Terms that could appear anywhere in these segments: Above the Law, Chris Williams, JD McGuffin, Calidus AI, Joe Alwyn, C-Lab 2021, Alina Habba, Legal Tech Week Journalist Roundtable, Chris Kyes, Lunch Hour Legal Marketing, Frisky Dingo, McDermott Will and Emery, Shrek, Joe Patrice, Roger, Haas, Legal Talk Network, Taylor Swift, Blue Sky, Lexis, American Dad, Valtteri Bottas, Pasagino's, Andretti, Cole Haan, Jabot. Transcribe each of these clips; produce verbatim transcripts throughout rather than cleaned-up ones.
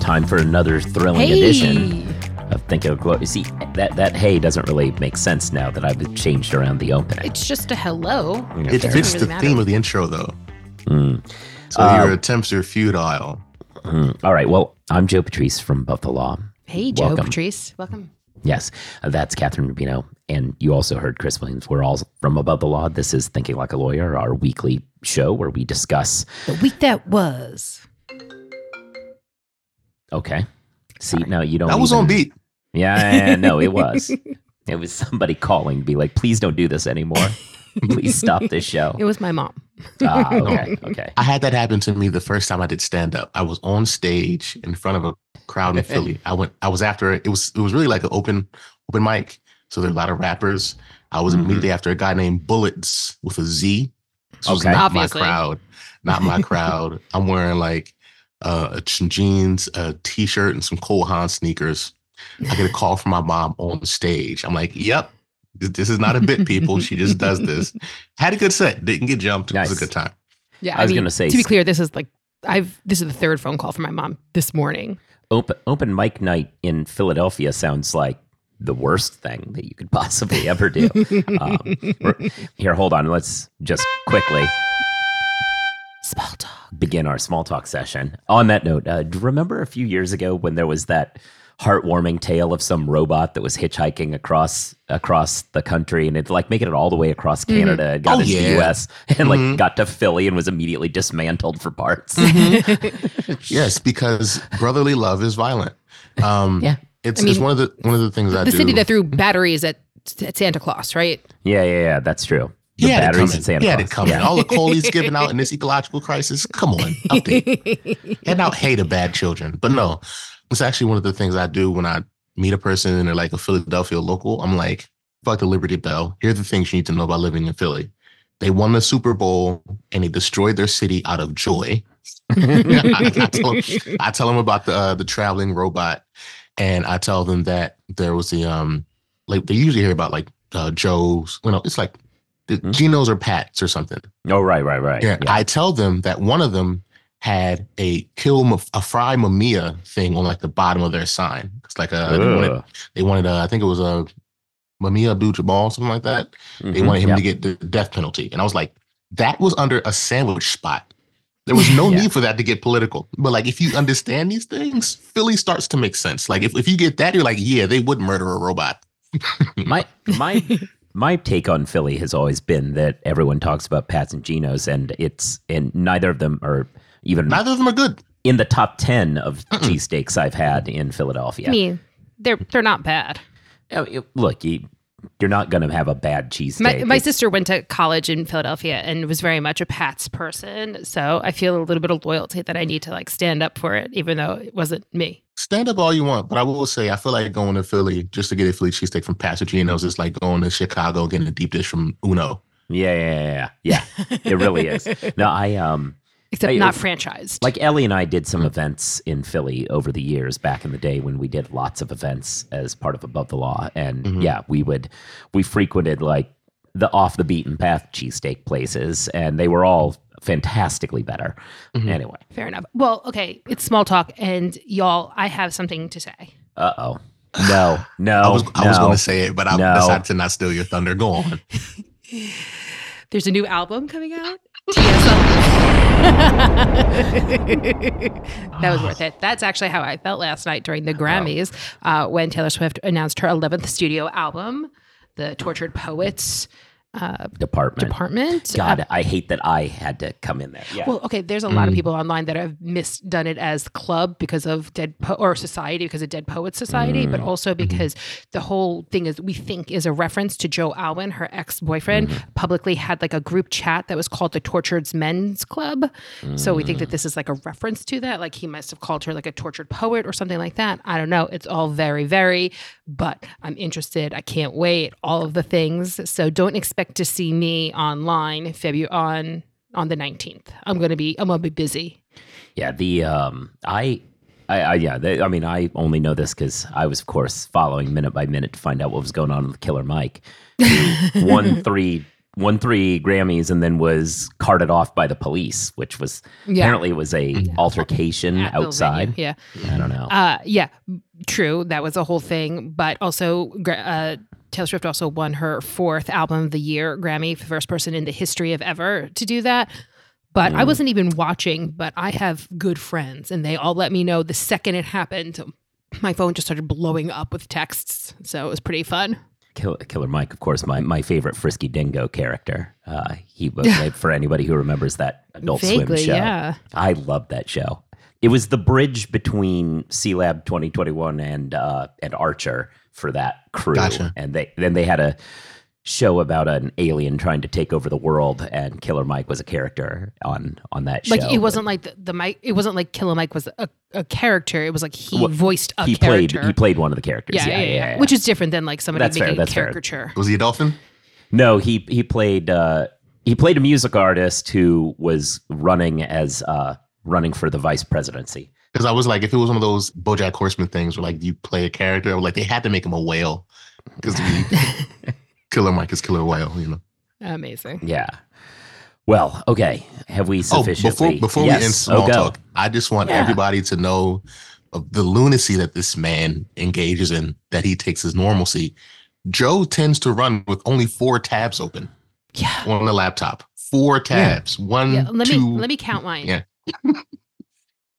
Time for another thrilling hey. edition of Think of Glow. You see, that, that hey doesn't really make sense now that I've changed around the opening. It's just a hello. You know, it fits really the matter. theme of the intro, though. Mm. So uh, your attempts are futile. Mm. All right. Well, I'm Joe Patrice from Above the Law. Hey, Joe Welcome. Patrice. Welcome. Yes, uh, that's Catherine Rubino. And you also heard Chris Williams. We're all from Above the Law. This is Thinking Like a Lawyer, our weekly show where we discuss... The week that was. Okay. See, Sorry. no, you don't... That even... was on beat. Yeah, yeah, yeah no, it was. It was somebody calling, be like, please don't do this anymore. Please stop this show. It was my mom. Ah, okay, okay. I had that happen to me the first time I did stand-up. I was on stage in front of a crowd in Philly. I went. I was after it was. It was really like an open, open mic. So there are a lot of rappers. I was mm-hmm. immediately after a guy named Bullets with a Z. This okay, not obviously. my crowd. Not my crowd. I'm wearing like uh, some jeans, a t-shirt, and some Cole Haan sneakers. I get a call from my mom on stage. I'm like, "Yep, this is not a bit, people. She just does this." Had a good set. Didn't get jumped. Nice. It was a good time. Yeah, I, I was mean, gonna say. To be clear, this is like I've. This is the third phone call from my mom this morning. Open open mic night in Philadelphia sounds like the worst thing that you could possibly ever do. Um, here, hold on. Let's just quickly small talk. Begin our small talk session. On that note, uh, do you remember a few years ago when there was that heartwarming tale of some robot that was hitchhiking across across the country and it like making it all the way across Canada mm-hmm. and got oh, into yeah. the U S and mm-hmm. like got to Philly and was immediately dismantled for parts. Mm-hmm. Yes, because brotherly love is violent. Um, yeah, it's, I mean, it's one of the one of the things the, I the do. The city that threw batteries at, at Santa Claus, right? Yeah, yeah, yeah. That's true. The yeah, batteries at Santa yeah, Claus. It coming. Yeah. All the coal he's giving out in this ecological crisis. Come on, update. And I'll hate a bad children, but no. It's actually one of the things I do when I meet a person and they're like a Philadelphia local. I'm like, fuck the Liberty Bell. Here are the things you need to know about living in Philly. They won the Super Bowl and they destroyed their city out of joy. I, I, tell them, I tell them about the uh, the traveling robot, and I tell them that there was the um like they usually hear about like uh, Joe's. You know, it's like the mm-hmm. Geno's or Pat's or something. Oh right, right, right. Yeah. I tell them that one of them had a kill a fry Mamiya thing on like the bottom of their sign. It's like a they wanted, they wanted a, I think it was a Mamiya Abdul-Jabbar, something like that. Mm-hmm, they wanted him yeah. to get the death penalty, and I was like, that was under a sandwich spot. There was no yeah. need for that to get political. But like, if you understand these things, Philly starts to make sense. Like, if if you get that, you're like, yeah, they would murder a robot. my my. My take on Philly has always been that everyone talks about Pat's and Geno's, and it's and neither of them are even neither of them are good in the top ten of Mm-mm. cheesesteaks I've had in Philadelphia. I mean, they're they're not bad. Look, you, you're not going to have a bad cheesesteak. My, my sister went to college in Philadelphia and was very much a Pat's person, so I feel a little bit of loyalty that I need to like stand up for it, even though it wasn't me. Stand up all you want, but I will say I feel like going to Philly just to get a Philly cheesesteak from Pasagino's is like going to Chicago getting a deep dish from Uno. Yeah, yeah, yeah, yeah. It really is. No, I um, except I, not I, franchised. Like Ellie and I did some events in Philly over the years back in the day when we did lots of events as part of Above the Law, and mm-hmm. yeah, we would we frequented like the off the beaten path cheesesteak places, and they were all fantastically better. Mm-hmm. Anyway. Fair enough. Well, okay, it's small talk, and y'all, I have something to say. Uh-oh. No, no, I was, no, I was going to say it, but I no. decided to not steal your thunder. Go on. There's a new album coming out. That was worth it. That's actually how I felt last night during the Grammys uh, when Taylor Swift announced her eleventh studio album, The Tortured Poets Uh, department. Department. God, uh, I hate that I had to come in there. Yeah. Well, okay, there's a mm. lot of people online that have misdone it as club because of Dead po- or Society because of Dead Poets Society, mm. but also because mm-hmm. the whole thing is we think is a reference to Joe Alwyn, her ex-boyfriend, mm. publicly had like a group chat that was called the Tortured Men's Club. Mm. So we think that this is like a reference to that. Like he must have called her like a tortured poet or something like that. I don't know. It's all very, very, but I'm interested. I can't wait. All of the things. So don't expect to see me online February on on the nineteenth. I'm gonna be I'm gonna be busy. Yeah, the um I I, I yeah, they, I mean, I only know this because I was, of course, following minute by minute to find out what was going on with Killer Mike. He won three, won three Grammys and then was carted off by the police, which was yeah. apparently was a yeah. altercation At outside. Yeah, I don't know. Uh, yeah, true. That was a whole thing, but also. Uh, Taylor Swift also won her fourth album of the year Grammy, first person in the history of ever to do that. But mm. I wasn't even watching, but I have good friends and they all let me know the second it happened. My phone just started blowing up with texts. So it was pretty fun. Kill, Killer Mike, of course, my, my favorite Frisky Dingo character. Uh, he was for anybody who remembers that Adult Vaguely, Swim show. Yeah. I loved that show. It was the bridge between C-Lab twenty twenty-one and uh, and Archer for that crew. Gotcha. And they then they had a show about an alien trying to take over the world, and Killer Mike was a character on on that show. Like it wasn't but, like the, the Mike. It wasn't like Killer Mike was a, a character. It was like he well, voiced a he character. Played, he played one of the characters. Yeah, yeah, yeah. yeah, yeah, yeah. Which is different than like somebody that's making fair, that's a caricature. Fair. Was he a dolphin? No, he he played uh, he played a music artist who was running as. Uh, running for the vice presidency. Because I was like, if it was one of those BoJack Horseman things where like you play a character, or, like they had to make him a whale because Killer Mike is Killer Whale, you know. Amazing. Yeah. Well, okay. Have we sufficiently? Oh, before before yes. we end small oh, talk, I just want yeah. everybody to know of the lunacy that this man engages in, that he takes as normalcy. Joe tends to run with only four tabs open. Yeah. On the laptop. Four tabs. Yeah. One, yeah. Let two. Me, let me count mine. Yeah.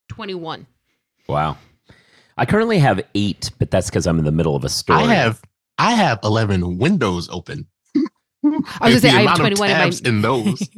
twenty-one. Wow. I currently have eight, but that's because I'm in the middle of a story. I have I have eleven windows open. I was going to say I have twenty-one tabs in, my... in those.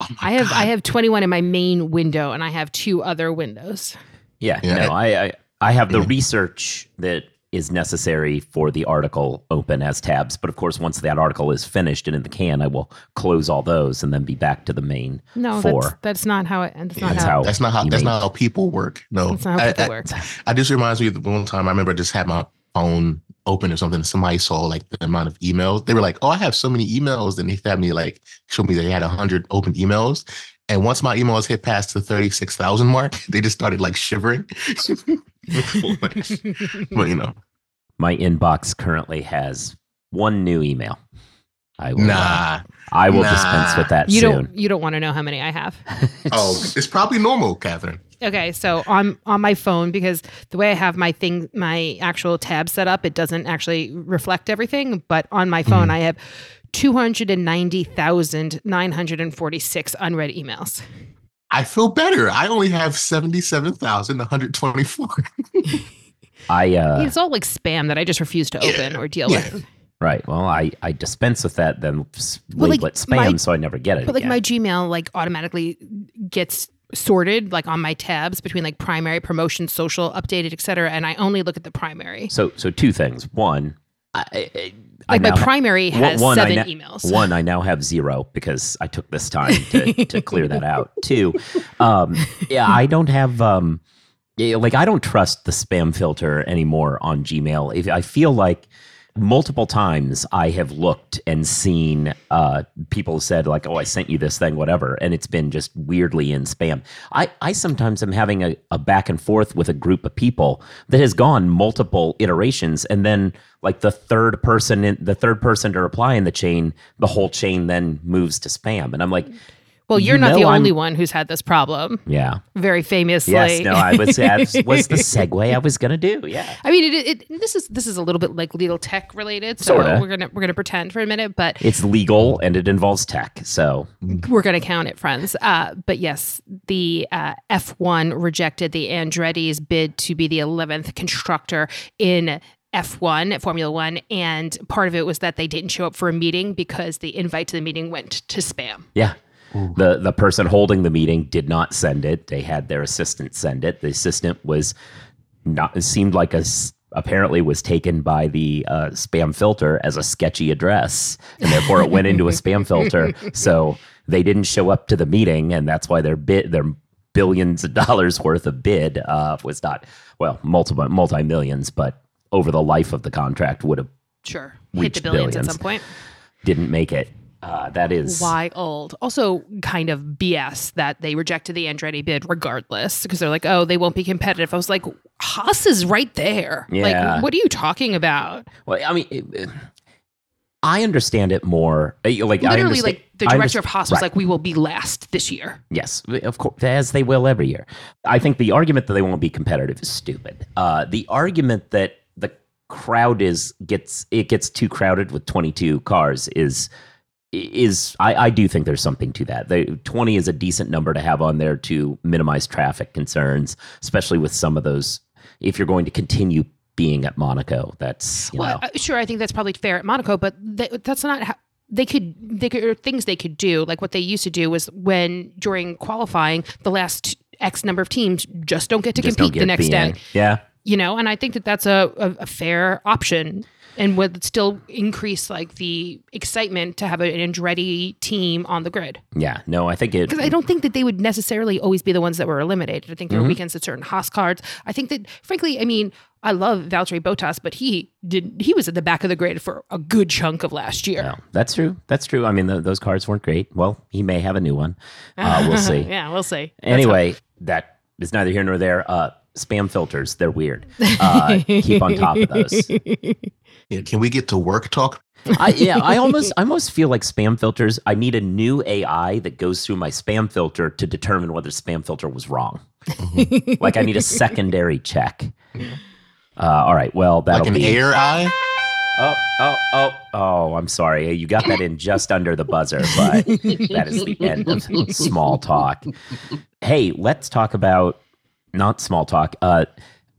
Oh I have God. I have twenty-one in my main window, and I have two other windows. Yeah. yeah. No, I, I I have the yeah. research that is necessary for the article open as tabs. But of course, once that article is finished and in the can, I will close all those and then be back to the main no, four. That's, that's not how it ends. That's, yeah, that's not how, that's not how people work. No, that's not how people I, work. I, I just reminds me of the one time I remember I just had my phone open or something. Somebody saw like the amount of emails. They were like, oh, I have so many emails. And they had me like, showed me they had a hundred open emails. And once my emails hit past the thirty-six thousand mark, they just started like shivering. But you know, my inbox currently has one new email. I will, nah, I will nah. dispense with that you soon. Don't, you don't want to know how many I have. Oh, it's probably normal, Catherine. Okay, so on on my phone, because the way I have my thing, my actual tab set up, it doesn't actually reflect everything. But on my phone, mm. I have two hundred ninety thousand nine hundred forty-six unread emails. I feel better. I only have seventy-seven thousand one hundred twenty-four. I uh, it's all like spam that I just refuse to open yeah, or deal yeah. with. Right. Well, I, I dispense with that, then well, like, spam, my, so I never get it. But again. Like my Gmail, like automatically gets sorted like on my tabs between like primary, promotion, social, updated, et cetera. And I only look at the primary. So, so two things. One. I, I, like I my now, primary has one, seven I na- emails. One, I now have zero because I took this time to, to clear that out. Two, um, yeah, I don't have, um, like, I don't trust the spam filter anymore on Gmail. If, I feel like multiple times I have looked and seen uh, people said like, oh, I sent you this thing, whatever. And it's been just weirdly in spam. I, I sometimes am having a, a back and forth with a group of people that has gone multiple iterations. And then like the third person, in, the third person to reply in the chain, the whole chain then moves to spam. And I'm like, well, you're you not the only I'm, one who's had this problem. Yeah. Very famously. Yes, no, I was, I was, was the segue I was going to do. Yeah. I mean, it, it, this is this is a little bit like legal tech related. So Sorta. we're going to we're going to pretend for a minute, but it's legal and it involves tech. So we're going to count it, friends. Uh, but yes, the uh, F one rejected the Andretti's bid to be the eleventh constructor in F one, Formula One, and part of it was that they didn't show up for a meeting because the invite to the meeting went to spam. Yeah. Ooh. The the person holding the meeting did not send it. They had their assistant send it. The assistant was not, it seemed like a, apparently was taken by the uh, spam filter as a sketchy address. And therefore it went into a spam filter. So they didn't show up to the meeting. And that's why their bid, their billions of dollars worth of bid uh, was not, well, multiple, multi-millions, but over the life of the contract would have. Sure. Hit the billions, billions at some point. Didn't make it. Uh, that is wild. Also kind of B S that they rejected the Andretti bid regardless because they're like, oh, they won't be competitive. I was like, Haas is right there. Yeah. Like, what are you talking about? Well, I mean, it, it, I understand it more. Like, literally, I like the director of Haas was right. like, we will be last this year. Yes, of course, as they will every year. I think the argument that they won't be competitive is stupid. Uh, the argument that the crowd is gets it gets too crowded with twenty-two cars is is I, I do think there's something to that. They, twenty is a decent number to have on there to minimize traffic concerns, especially with some of those. If you're going to continue being at Monaco, that's, you well, know. Uh, sure, I think that's probably fair at Monaco, but th- that's not how they could, they could, or things they could do. Like what they used to do was when during qualifying, the last X number of teams just don't get to just compete get the next day. Yeah. You know, and I think that that's a, a, a fair option. And would still increase like the excitement to have an Andretti team on the grid. Yeah, no, I think it... Because I don't think that they would necessarily always be the ones that were eliminated. I think there mm-hmm. were weekends at certain Haas cards. I think that, frankly, I mean, I love Valtteri Bottas, but he did he was at the back of the grid for a good chunk of last year. No, that's true. That's true. I mean, the, those cards weren't great. Well, he may have a new one. Uh, we'll see. Yeah, we'll see. Anyway, that is neither here nor there. Uh, spam filters, they're weird. Uh, keep on top of those. Yeah, can we get to work talk? I, yeah, I almost I almost feel like spam filters. I need a new A I that goes through my spam filter to determine whether spam filter was wrong. Mm-hmm. Like I need a secondary check. Yeah. Uh, all right, well, that'll like an be an air eye. Oh, oh, oh, oh, I'm sorry. You got that in just under the buzzer, but that is the end of small talk. Hey, let's talk about not small talk. Uh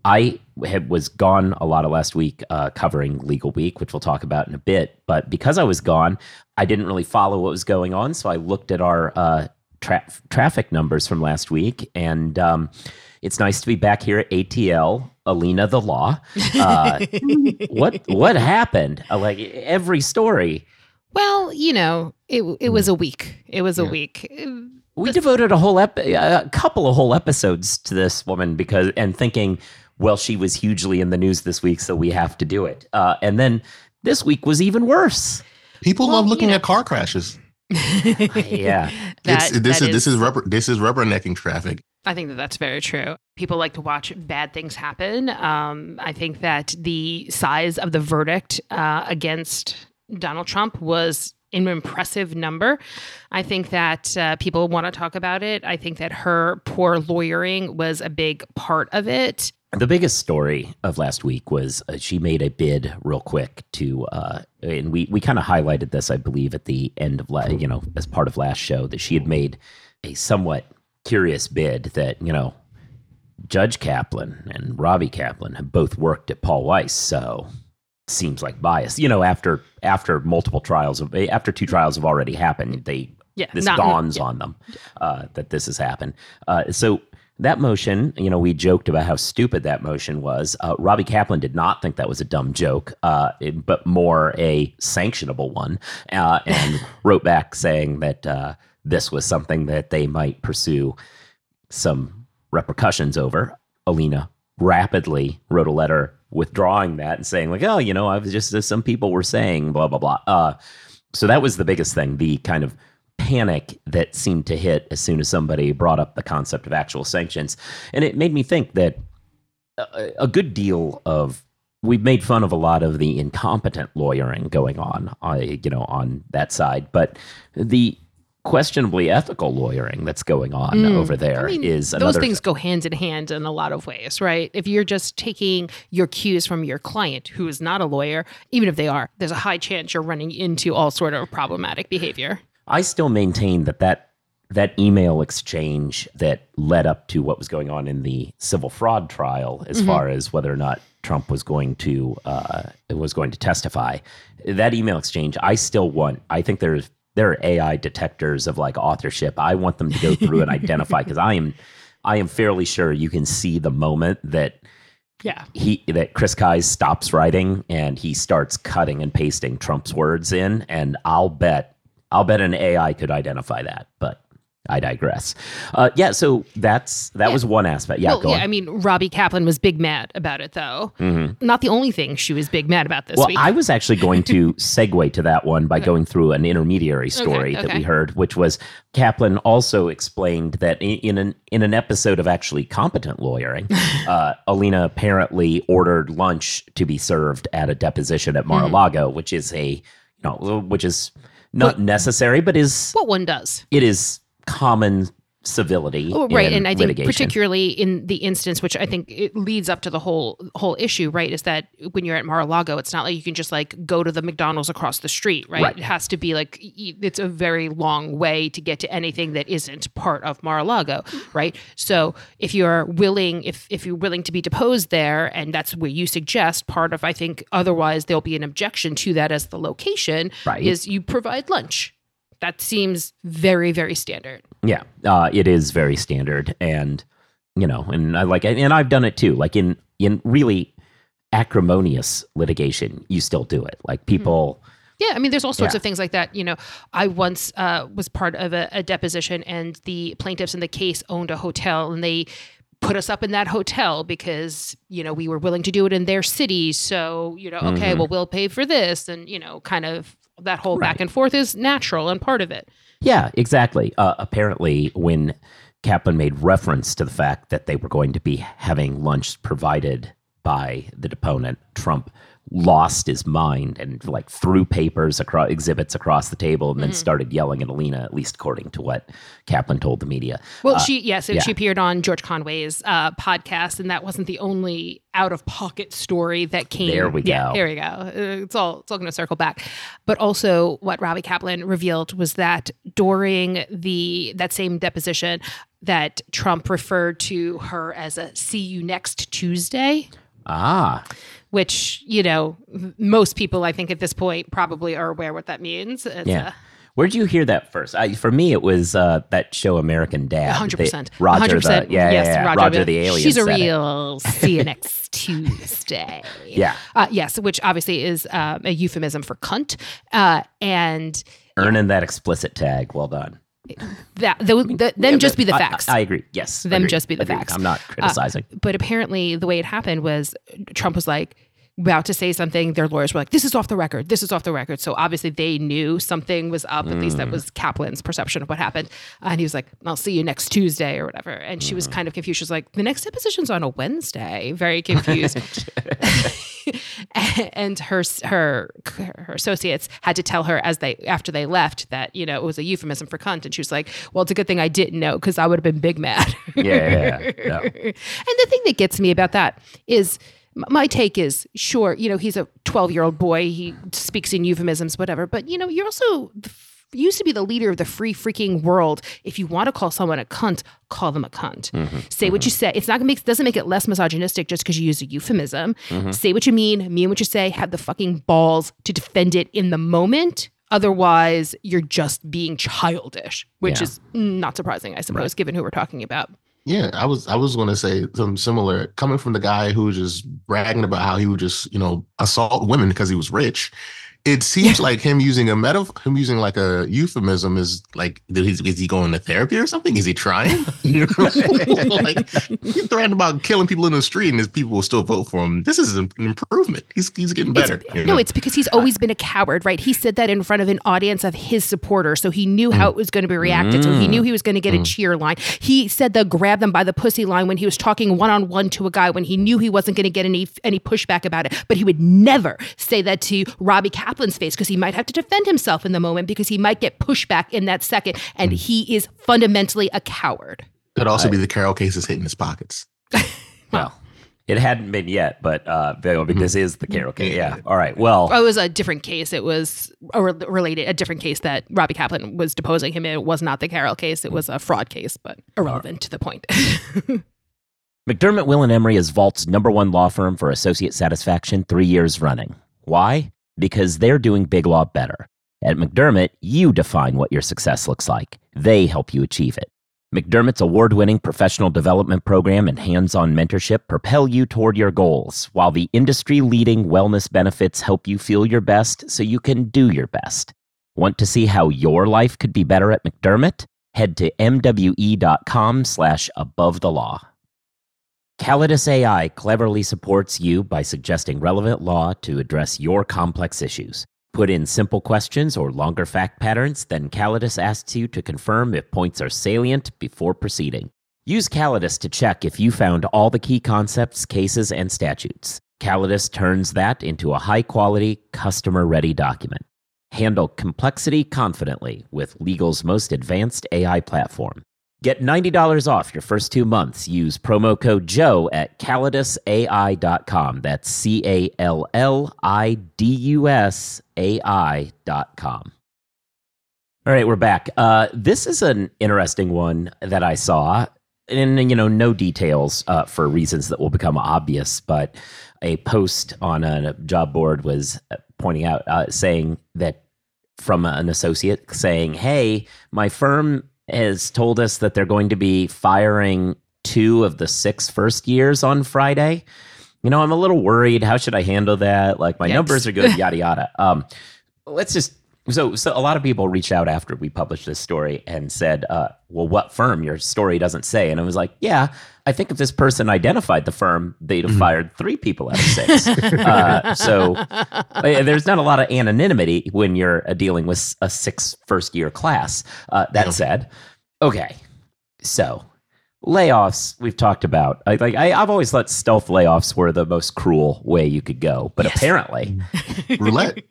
I had, was gone a lot of last week uh, covering Legal Week, which we'll talk about in a bit. But because I was gone, I didn't really follow what was going on. So I looked at our uh, tra- traffic numbers from last week. And um, it's nice to be back here at A T L, Alina the Law. Uh, what what happened? Uh, like every story. Well, you know, it it was a week. It was a yeah. week. It, we the- devoted a whole ep- a couple of whole episodes to this woman because and thinking... well, she was hugely in the news this week, so we have to do it. Uh, and then this week was even worse. People well, love looking you know. at car crashes. Yeah, that, it's, this, that is, is, this is rubber, this is rubbernecking traffic. I think that that's very true. People like to watch bad things happen. Um, I think that the size of the verdict uh, against Donald Trump was an impressive number. I think that uh, people want to talk about it. I think that her poor lawyering was a big part of it. The biggest story of last week was uh, she made a bid real quick to, uh, and we, we kind of highlighted this, I believe, at the end of, la- you know, as part of last show, that she had made a somewhat curious bid that, you know, Judge Kaplan and Robbie Kaplan have both worked at Paul Weiss, so seems like bias. You know, after after multiple trials, of, after two trials have already happened, they yeah, this not, dawns yeah. on them uh, that this has happened. Uh, so... That motion, you know, we joked about how stupid that motion was. Uh, Robbie Kaplan did not think that was a dumb joke, uh, but more a sanctionable one, uh, and wrote back saying that uh, this was something that they might pursue some repercussions over. Alina rapidly wrote a letter withdrawing that and saying like, oh, you know, I was just, some people were saying blah, blah, blah. Uh, so that was the biggest thing, the kind of panic that seemed to hit as soon as somebody brought up the concept of actual sanctions. And it made me think that a, a good deal of, we've made fun of a lot of the incompetent lawyering going on, uh, you know, on that side, but the questionably ethical lawyering that's going on mm. over there I mean, is another. Those things th- go hand in hand in a lot of ways, right? If you're just taking your cues from your client who is not a lawyer, even if they are, there's a high chance you're running into all sort of problematic behavior. I still maintain that, that that email exchange that led up to what was going on in the civil fraud trial, as mm-hmm. far as whether or not Trump was going to uh, was going to testify, that email exchange, I still want. I think there's there are A I detectors of like authorship. I want them to go through and identify because I am I am fairly sure you can see the moment that. Yeah, he that Chris Kyes stops writing and he starts cutting and pasting Trump's words in, and I'll bet. I'll bet an A I could identify that, but I digress. Uh, yeah, so that's that yeah. was one aspect. Yeah, well, go yeah, on. I mean, Robbie Kaplan was big mad about it, though. Mm-hmm. Not the only thing she was big mad about this well, week. Well, I was actually going to segue to that one by okay. going through an intermediary story okay, okay. that we heard, which was Kaplan also explained that in an in an episode of actually Competent Lawyering, uh, Alina apparently ordered lunch to be served at a deposition at Mar-a-Lago, mm-hmm. which is a you know which is not what, necessary, but is what one does. It is. Common civility, oh, right? And I think particularly in the instance, which I think it leads up to the whole whole issue, right? Is that when you're at Mar-a-Lago, it's not like you can just like go to the McDonald's across the street, right? right? It has to be like it's a very long way to get to anything that isn't part of Mar-a-Lago, right? So if you're willing, if if you're willing to be deposed there, and that's where you suggest part of, I think otherwise there'll be an objection to that as the location right. is you provide lunch. That seems very, very standard. Yeah, uh, it is very standard. And, you know, and I like, and I've done it too. Like in, in really acrimonious litigation, you still do it. Like people. Mm-hmm. Yeah, I mean, there's all sorts yeah. of things like that. You know, I once uh, was part of a, a deposition and the plaintiffs in the case owned a hotel and they put us up in that hotel because, you know, we were willing to do it in their city. So, you know, okay, mm-hmm. well, we'll pay for this and, you know, kind of. That whole right. back and forth is natural and part of it. Yeah, exactly. Uh, apparently, when Kaplan made reference to the fact that they were going to be having lunch provided by the deponent, Trump lost his mind and like threw papers across exhibits across the table and then mm-hmm. started yelling at Alina, at least according to what Kaplan told the media. Well, uh, she yes, yeah, so yeah. she appeared on George Conway's uh, podcast, and that wasn't the only out of pocket story that came. There we yeah, go. There we go. It's all it's all going to circle back. But also, what Robbie Kaplan revealed was that during the that same deposition, that Trump referred to her as a "see you next Tuesday." Ah. Which, you know, most people, I think at this point, probably are aware what that means. It's yeah. A, Where'd you hear that first? I, for me, it was uh, that show American Dad. one hundred percent. The, Roger one hundred percent. The, yeah, yes, yeah, yeah. Roger, Roger the alien. She's a real see you next Tuesday. Yeah. Uh, yes, which obviously is uh, a euphemism for cunt. Uh, and Earning yeah. that explicit tag. Well done. That the, the, them yeah, just be the facts. I, I agree. Yes, them agreed, just be the agreed. facts. I'm not criticizing. Uh, but apparently, the way it happened was Trump was like about to say something. Their lawyers were like, "This is off the record. This is off the record." So obviously, they knew something was up. Mm. At least that was Kaplan's perception of what happened. And he was like, "I'll see you next Tuesday" or whatever. And she mm. was kind of confused. She was like, "The next deposition's on a Wednesday." Very confused. And her, her her associates had to tell her as they after they left that, you know, it was a euphemism for cunt. And she was like, well, it's a good thing I didn't know because I would have been big mad. yeah, yeah, yeah. No. And the thing that gets me about that is my take is, sure, you know, he's a twelve-year-old boy. He speaks in euphemisms, whatever. But, you know, you're also used to be the leader of the free freaking world. If you want to call someone a cunt, call them a cunt. Mm-hmm, say mm-hmm. what you say. It's not gonna make doesn't make it less misogynistic just because you use a euphemism. Mm-hmm. Say what you mean, mean what you say, have the fucking balls to defend it in the moment. Otherwise, you're just being childish, which yeah. is not surprising, I suppose, right. given who we're talking about. Yeah, I was I was going to say something similar. Coming from the guy who was just bragging about how he would just, you know, assault women because he was rich. It seems yeah. like him using a metaphor, him using like a euphemism is like, is, is he going to therapy or something? Is he trying? You know, like he's threatened about killing people in the street and his people will still vote for him. This is an improvement. He's he's getting better. It's, you know? No, it's because he's always been a coward, right? He said that in front of an audience of his supporters. So he knew how it was going to be reacted. Mm. So he knew he was going to get mm. a cheer line. He said the grab them by the pussy line when he was talking one-on-one to a guy when he knew he wasn't going to get any, any pushback about it. But he would never say that to Robbie Kaplan. Kaplan's face because he might have to defend himself in the moment because he might get pushback in that second. And he is fundamentally a coward. Could also right. be the Carroll case is hitting his pockets. Well, it hadn't been yet, but uh, this is the Carroll case. Yeah. All right. Well, it was a different case. It was a re- related, a different case that Robbie Kaplan was deposing him in. It was not the Carroll case. It was a fraud case, but irrelevant right. to the point. McDermott, Will and Emery is Vault's number one law firm for associate satisfaction three years running. Why? Because they're doing big law better. At McDermott, you define what your success looks like. They help you achieve it. McDermott's award-winning professional development program and hands-on mentorship propel you toward your goals, while the industry-leading wellness benefits help you feel your best so you can do your best. Want to see how your life could be better at McDermott? head to mwe.com slash above the law. Calidus A I cleverly supports you by suggesting relevant law to address your complex issues. Put in simple questions or longer fact patterns, then Calidus asks you to confirm if points are salient before proceeding. Use Calidus to check if you found all the key concepts, cases, and statutes. Calidus turns that into a high-quality, customer-ready document. Handle complexity confidently with legal's most advanced A I platform. Get ninety dollars off your first two months. Use promo code Joe at calidus a i dot com. That's C A L L I D U S A I dot com. All right, we're back. Uh, this is an interesting one that I saw. And, you know, no details uh, for reasons that will become obvious, but a post on a job board was pointing out, uh, saying that from an associate saying, hey, my firm has told us that they're going to be firing two of the six first years on Friday. You know, I'm a little worried. How should I handle that? Like, my Yikes. numbers are good, yada, yada. Um, let's just, so so a lot of people reached out after we published this story and said, uh, well, what firm? Your story doesn't say. And I was like, yeah, I think if this person identified the firm, they'd have mm-hmm. fired three people out of six. uh, so there's not a lot of anonymity when you're uh, dealing with a six first year class. Uh, that yeah. said, okay, so layoffs we've talked about. I, like I, I've always thought stealth layoffs were the most cruel way you could go, but yes. apparently, roulette.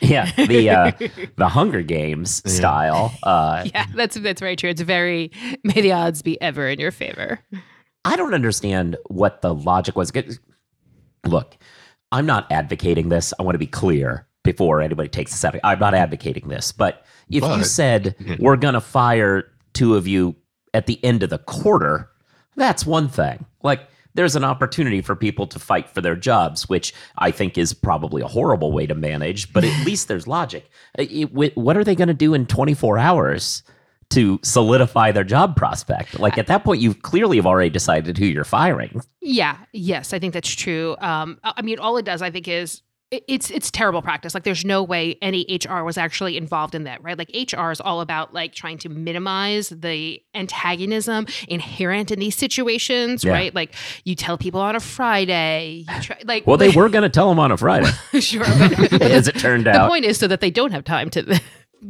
Yeah, the uh, the Hunger Games yeah. style. Uh, yeah, that's that's very true. It's very may the odds be ever in your favor. I don't understand what the logic was. Look, I'm not advocating this. I want to be clear before anybody takes this out. I'm not advocating this. But if but, you said, yeah. we're going to fire two of you at the end of the quarter, that's one thing. Like, there's an opportunity for people to fight for their jobs, which I think is probably a horrible way to manage. But at least there's logic. It, what are they going to do in twenty-four hours to solidify their job prospect? Like, at that point, you clearly have already decided who you're firing. Yeah. Yes, I think that's true. Um, I mean, all it does, I think, is it's it's terrible practice. Like, there's no way any H R was actually involved in that, right? Like, H R is all about, like, trying to minimize the antagonism inherent in these situations, yeah. right? Like, you tell people on a Friday. You try, like, well, they were going to tell them on a Friday. Sure. But, but as it turned the out. The point is so that they don't have time to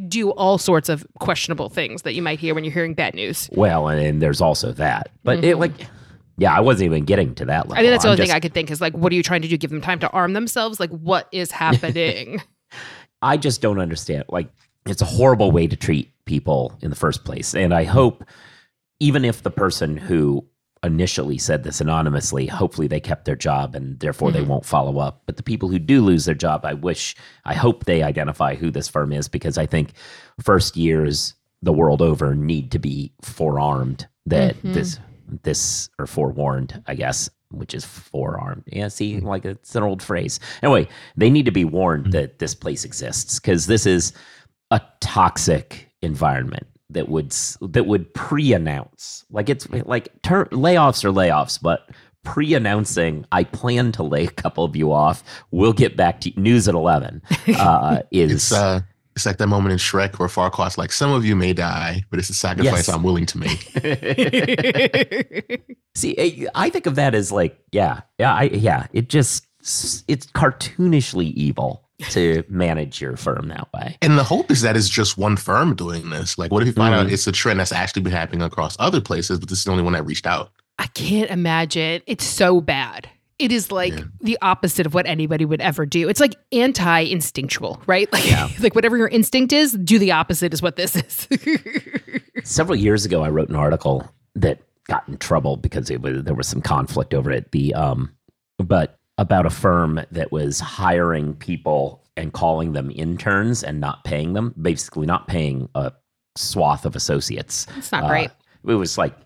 do all sorts of questionable things that you might hear when you're hearing bad news. Well, and, and there's also that. But mm-hmm. it like, yeah, I wasn't even getting to that level. I think that's the I'm only just, thing I could think is like, what are you trying to do? Give them time to arm themselves? Like, what is happening? I just don't understand. Like, it's a horrible way to treat people in the first place. And I hope, even if the person who initially said this anonymously, hopefully they kept their job and therefore mm-hmm. they won't follow up. But the people who do lose their job, I wish, I hope they identify who this firm is, because I think first years the world over need to be forearmed that mm-hmm. this, this or forewarned, I guess, which is forearmed. Yeah, see, like it's an old phrase. Anyway, they need to be warned mm-hmm. that this place exists, because this is a toxic environment. That would that would pre-announce, like it's like ter- layoffs are layoffs, but pre-announcing, I plan to lay a couple of you off. We'll get back to news at eleven. Uh, is it's, uh, it's like that moment in Shrek where Farquaad's like, "Some of you may die, but it's a sacrifice yes. I'm willing to make." See, I think of that as like, yeah, yeah, I, yeah. It just it's cartoonishly evil to manage your firm that way. And the hope is that it's just one firm doing this. Like, what if you find mm. out it's a trend that's actually been happening across other places, but this is the only one that reached out? I can't imagine. It's so bad. It is like yeah. the opposite of what anybody would ever do. It's like anti-instinctual, right? Like, yeah. like whatever your instinct is, do the opposite is what this is. Several years ago, I wrote an article that got in trouble because it was, there was some conflict over it. The um, but about a firm that was hiring people and calling them interns and not paying them, basically not paying a swath of associates. It's not uh, great. It was like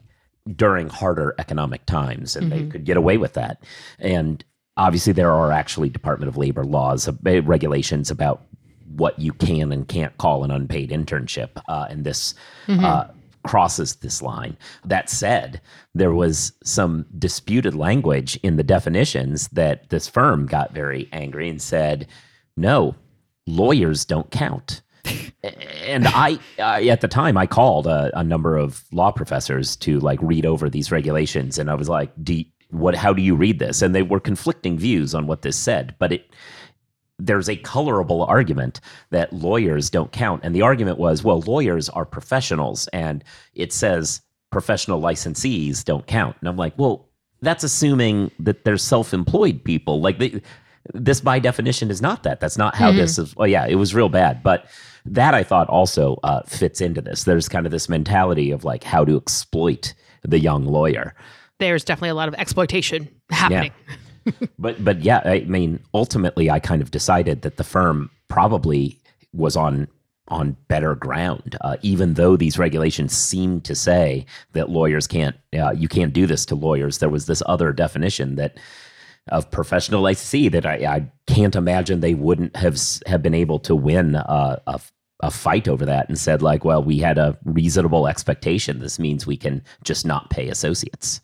during harder economic times, and mm-hmm. they could get away with that. And obviously there are actually Department of Labor laws, uh, regulations about what you can and can't call an unpaid internship. Uh, and this mm-hmm. uh, crosses this line. That said, there was some disputed language in the definitions that this firm got very angry and said, no, lawyers don't count. And I, I, at the time, I called a, a number of law professors to like read over these regulations. And I was like, do, what, how do you read this? And they were conflicting views on what this said. But it, there's a colorable argument that lawyers don't count. And the argument was, well, lawyers are professionals. And it says professional licensees don't count. And I'm like, well, that's assuming that they're self-employed people. Like they, this by definition is not that. That's not how mm-hmm. this is. Oh, yeah, it was real bad. But that I thought also uh, fits into this. There's kind of this mentality of like how to exploit the young lawyer. There's definitely a lot of exploitation happening. Yeah. but but yeah, I mean, ultimately, I kind of decided that the firm probably was on on better ground, uh, even though these regulations seem to say that lawyers can't, uh, you can't do this to lawyers. There was this other definition that of professional licensee that I, I can't imagine they wouldn't have have been able to win uh, a, a fight over that and said like, well, we had a reasonable expectation. This means we can just not pay associates.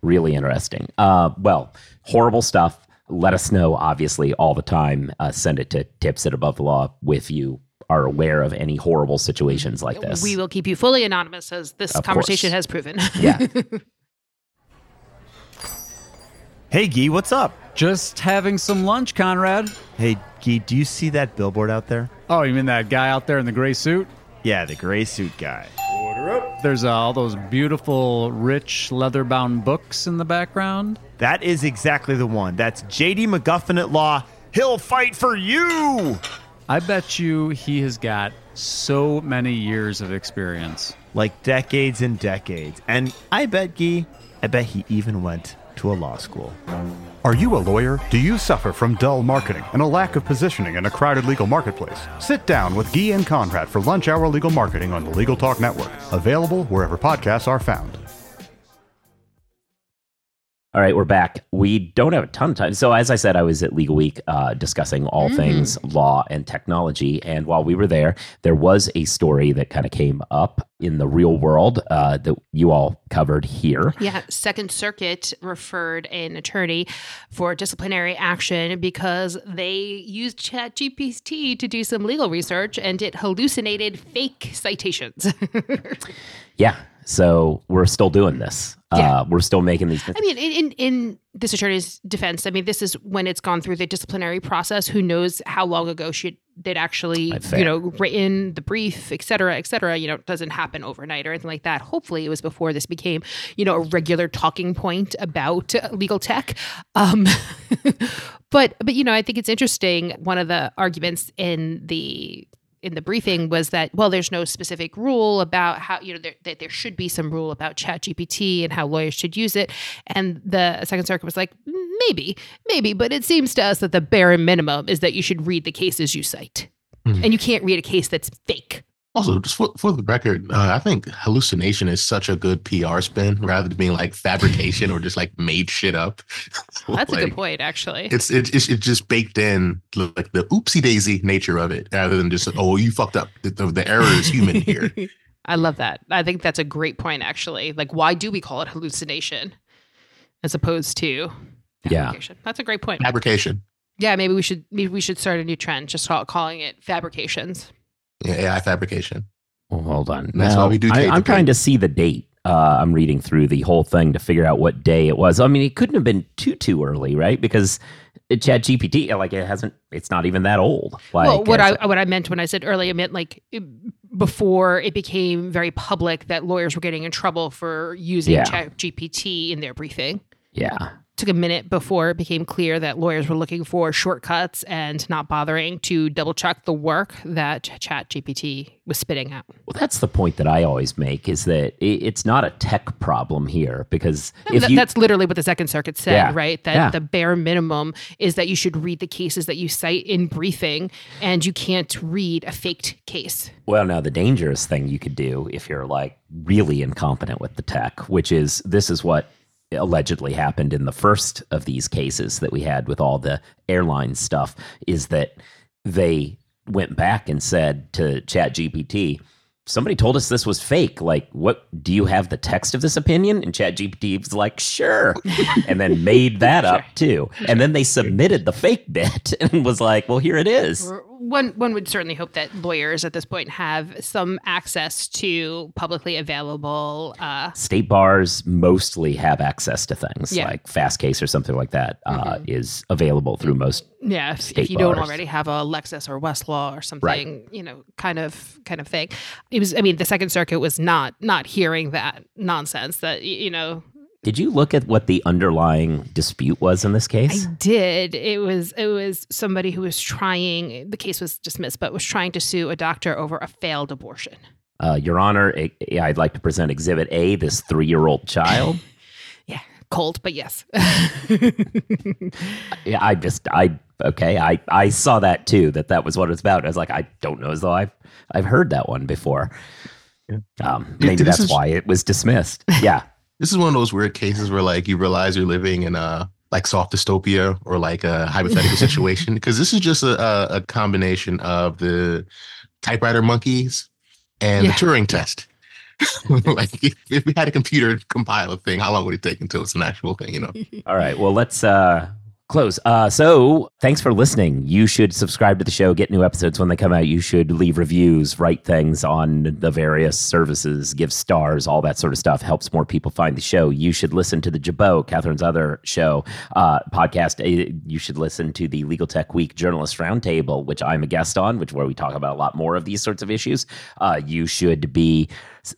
Really interesting. Uh, well, horrible stuff. Let us know, obviously, all the time. Uh, send it to tips at Above the Law if you are aware of any horrible situations like this. We will keep you fully anonymous, as this of conversation course. Has proven. Yeah. Hey, Guy, what's up? Just having some lunch, Conrad. Hey, Guy, do you see that billboard out there? Oh, you mean that guy out there in the gray suit? Yeah, the gray suit guy. Order up. There's uh, all those beautiful, rich, leather-bound books in the background. That is exactly the one. That's J D McGuffin at law. He'll fight for you! I bet you he has got so many years of experience. Like decades and decades. And I bet, Guy, I bet he even went to a law school. Are you a lawyer? Do you suffer from dull marketing and a lack of positioning in a crowded legal marketplace? Sit down with Guy and Conrad for Lunch Hour Legal Marketing on the Legal Talk Network. Available wherever podcasts are found. All right, we're back. We don't have a ton of time. So as I said, I was at Legal Week uh, discussing all mm. things law and technology. And while we were there, there was a story that kind of came up in the real world uh, that you all covered here. Yeah, Second Circuit referred an attorney for disciplinary action because they used ChatGPT to do some legal research and it hallucinated fake citations. Yeah. So we're still doing this. Yeah. Uh, we're still making these. I mean, in, in in this attorney's defense, I mean, this is when it's gone through the disciplinary process. Who knows how long ago she they'd actually, you know, written the brief, et cetera, et cetera. You know, it doesn't happen overnight or anything like that. Hopefully it was before this became, you know, a regular talking point about legal tech. Um, but, but, you know, I think it's interesting. One of the arguments in the in the briefing was that, well, there's no specific rule about how, you know, there, that there should be some rule about ChatGPT and how lawyers should use it. And the Second Circuit was like, maybe, maybe, but it seems to us that the bare minimum is that you should read the cases you cite. Mm-hmm. And you can't read a case that's fake. Also, just for, for the record, uh, I think hallucination is such a good P R spin rather than being like fabrication or just like made shit up. That's like, a good point, actually. It's it, it's it's just baked in, like the oopsie daisy nature of it rather than just, oh, you fucked up. The, the, the error is human here. I love that. I think that's a great point, actually. Like, why do we call it hallucination as opposed to fabrication? Yeah. That's a great point. Fabrication. Yeah, maybe we should maybe we should start a new trend, just call, calling it fabrications. Yeah, A I fabrication. Well, hold on. That's now, why we do. I, I'm trying to see the date. Uh, I'm reading through the whole thing to figure out what day it was. I mean, it couldn't have been too too early, right? Because ChatGPT, like, it hasn't. It's not even that old. Like, well, what I it, what I meant when I said early, I meant like it, before it became very public that lawyers were getting in trouble for using yeah. ChatGPT in their briefing. Yeah. Took a minute before it became clear that lawyers were looking for shortcuts and not bothering to double check the work that ChatGPT was spitting out. Well, that's the point that I always make, is that it's not a tech problem here, because no, if that, you, that's literally what the Second Circuit said, yeah, right? That yeah. the bare minimum is that you should read the cases that you cite in briefing, and you can't read a faked case. Well, now the dangerous thing you could do if you're like really incompetent with the tech, which is this is what allegedly happened in the first of these cases that we had with all the airline stuff, is that they went back and said to ChatGPT, somebody told us this was fake. Like, what do you have the text of this opinion? And ChatGPT was like, sure. And then made that up too. And then they submitted the fake bit and was like, well, here it is. one one would certainly hope that lawyers at this point have some access to publicly available... Uh, State bars mostly have access to things yeah. like Fast Case or something like that uh, mm-hmm. is available through most yeah, if, state if you bars. Don't already have a Lexis or Westlaw or something, right. you know, kind of kind of thing. It was, I mean, the Second Circuit was not not hearing that nonsense that, you know... Did you look at what the underlying dispute was in this case? I did. It was it was somebody who was trying, the case was dismissed, but was trying to sue a doctor over a failed abortion. Uh, Your Honor, I'd like to present Exhibit A, this three-year-old child. yeah, cold, but yes. yeah, I just, I, okay, I, I saw that too, that that was what it's about. I was like, I don't know as though I've, I've heard that one before. Yeah. Um, maybe that's is- why it was dismissed. Yeah. This is one of those weird cases where, like, you realize you're living in a, like, soft dystopia or, like, a hypothetical situation. Because this is just a, a combination of the typewriter monkeys and yeah. the Turing test. Like, if, if we had a computer compile a thing, how long would it take until it's an actual thing, you know? All right. Well, let's... uh Close. Uh, so thanks for listening. You should subscribe to the show, get new episodes when they come out. You should leave reviews, write things on the various services, give stars, all that sort of stuff. Helps more people find the show. You should listen to the Jabot, Catherine's other show, uh, podcast. You should listen to the Legal Tech Week Journalist Roundtable, which I'm a guest on, which where we talk about a lot more of these sorts of issues. Uh, you should be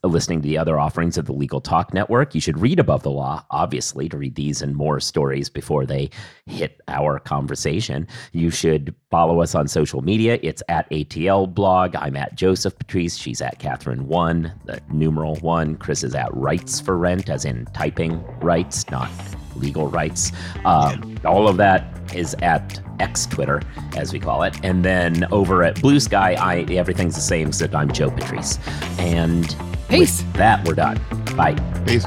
listening to the other offerings of the Legal Talk Network. You should read Above the Law, obviously, to read these and more stories before they hit our conversation. You should follow us on social media. It's at A T L Blog. I'm at Joseph Patrice. She's at Catherine One, the numeral one. Chris is at Rights for Rent, as in typing rights, not legal rights. Um, all of that is at X Twitter, as we call it. And then over at Blue Sky, I everything's the same, except I'm Joe Patrice. And peace. With that, we're done. Bye. Peace.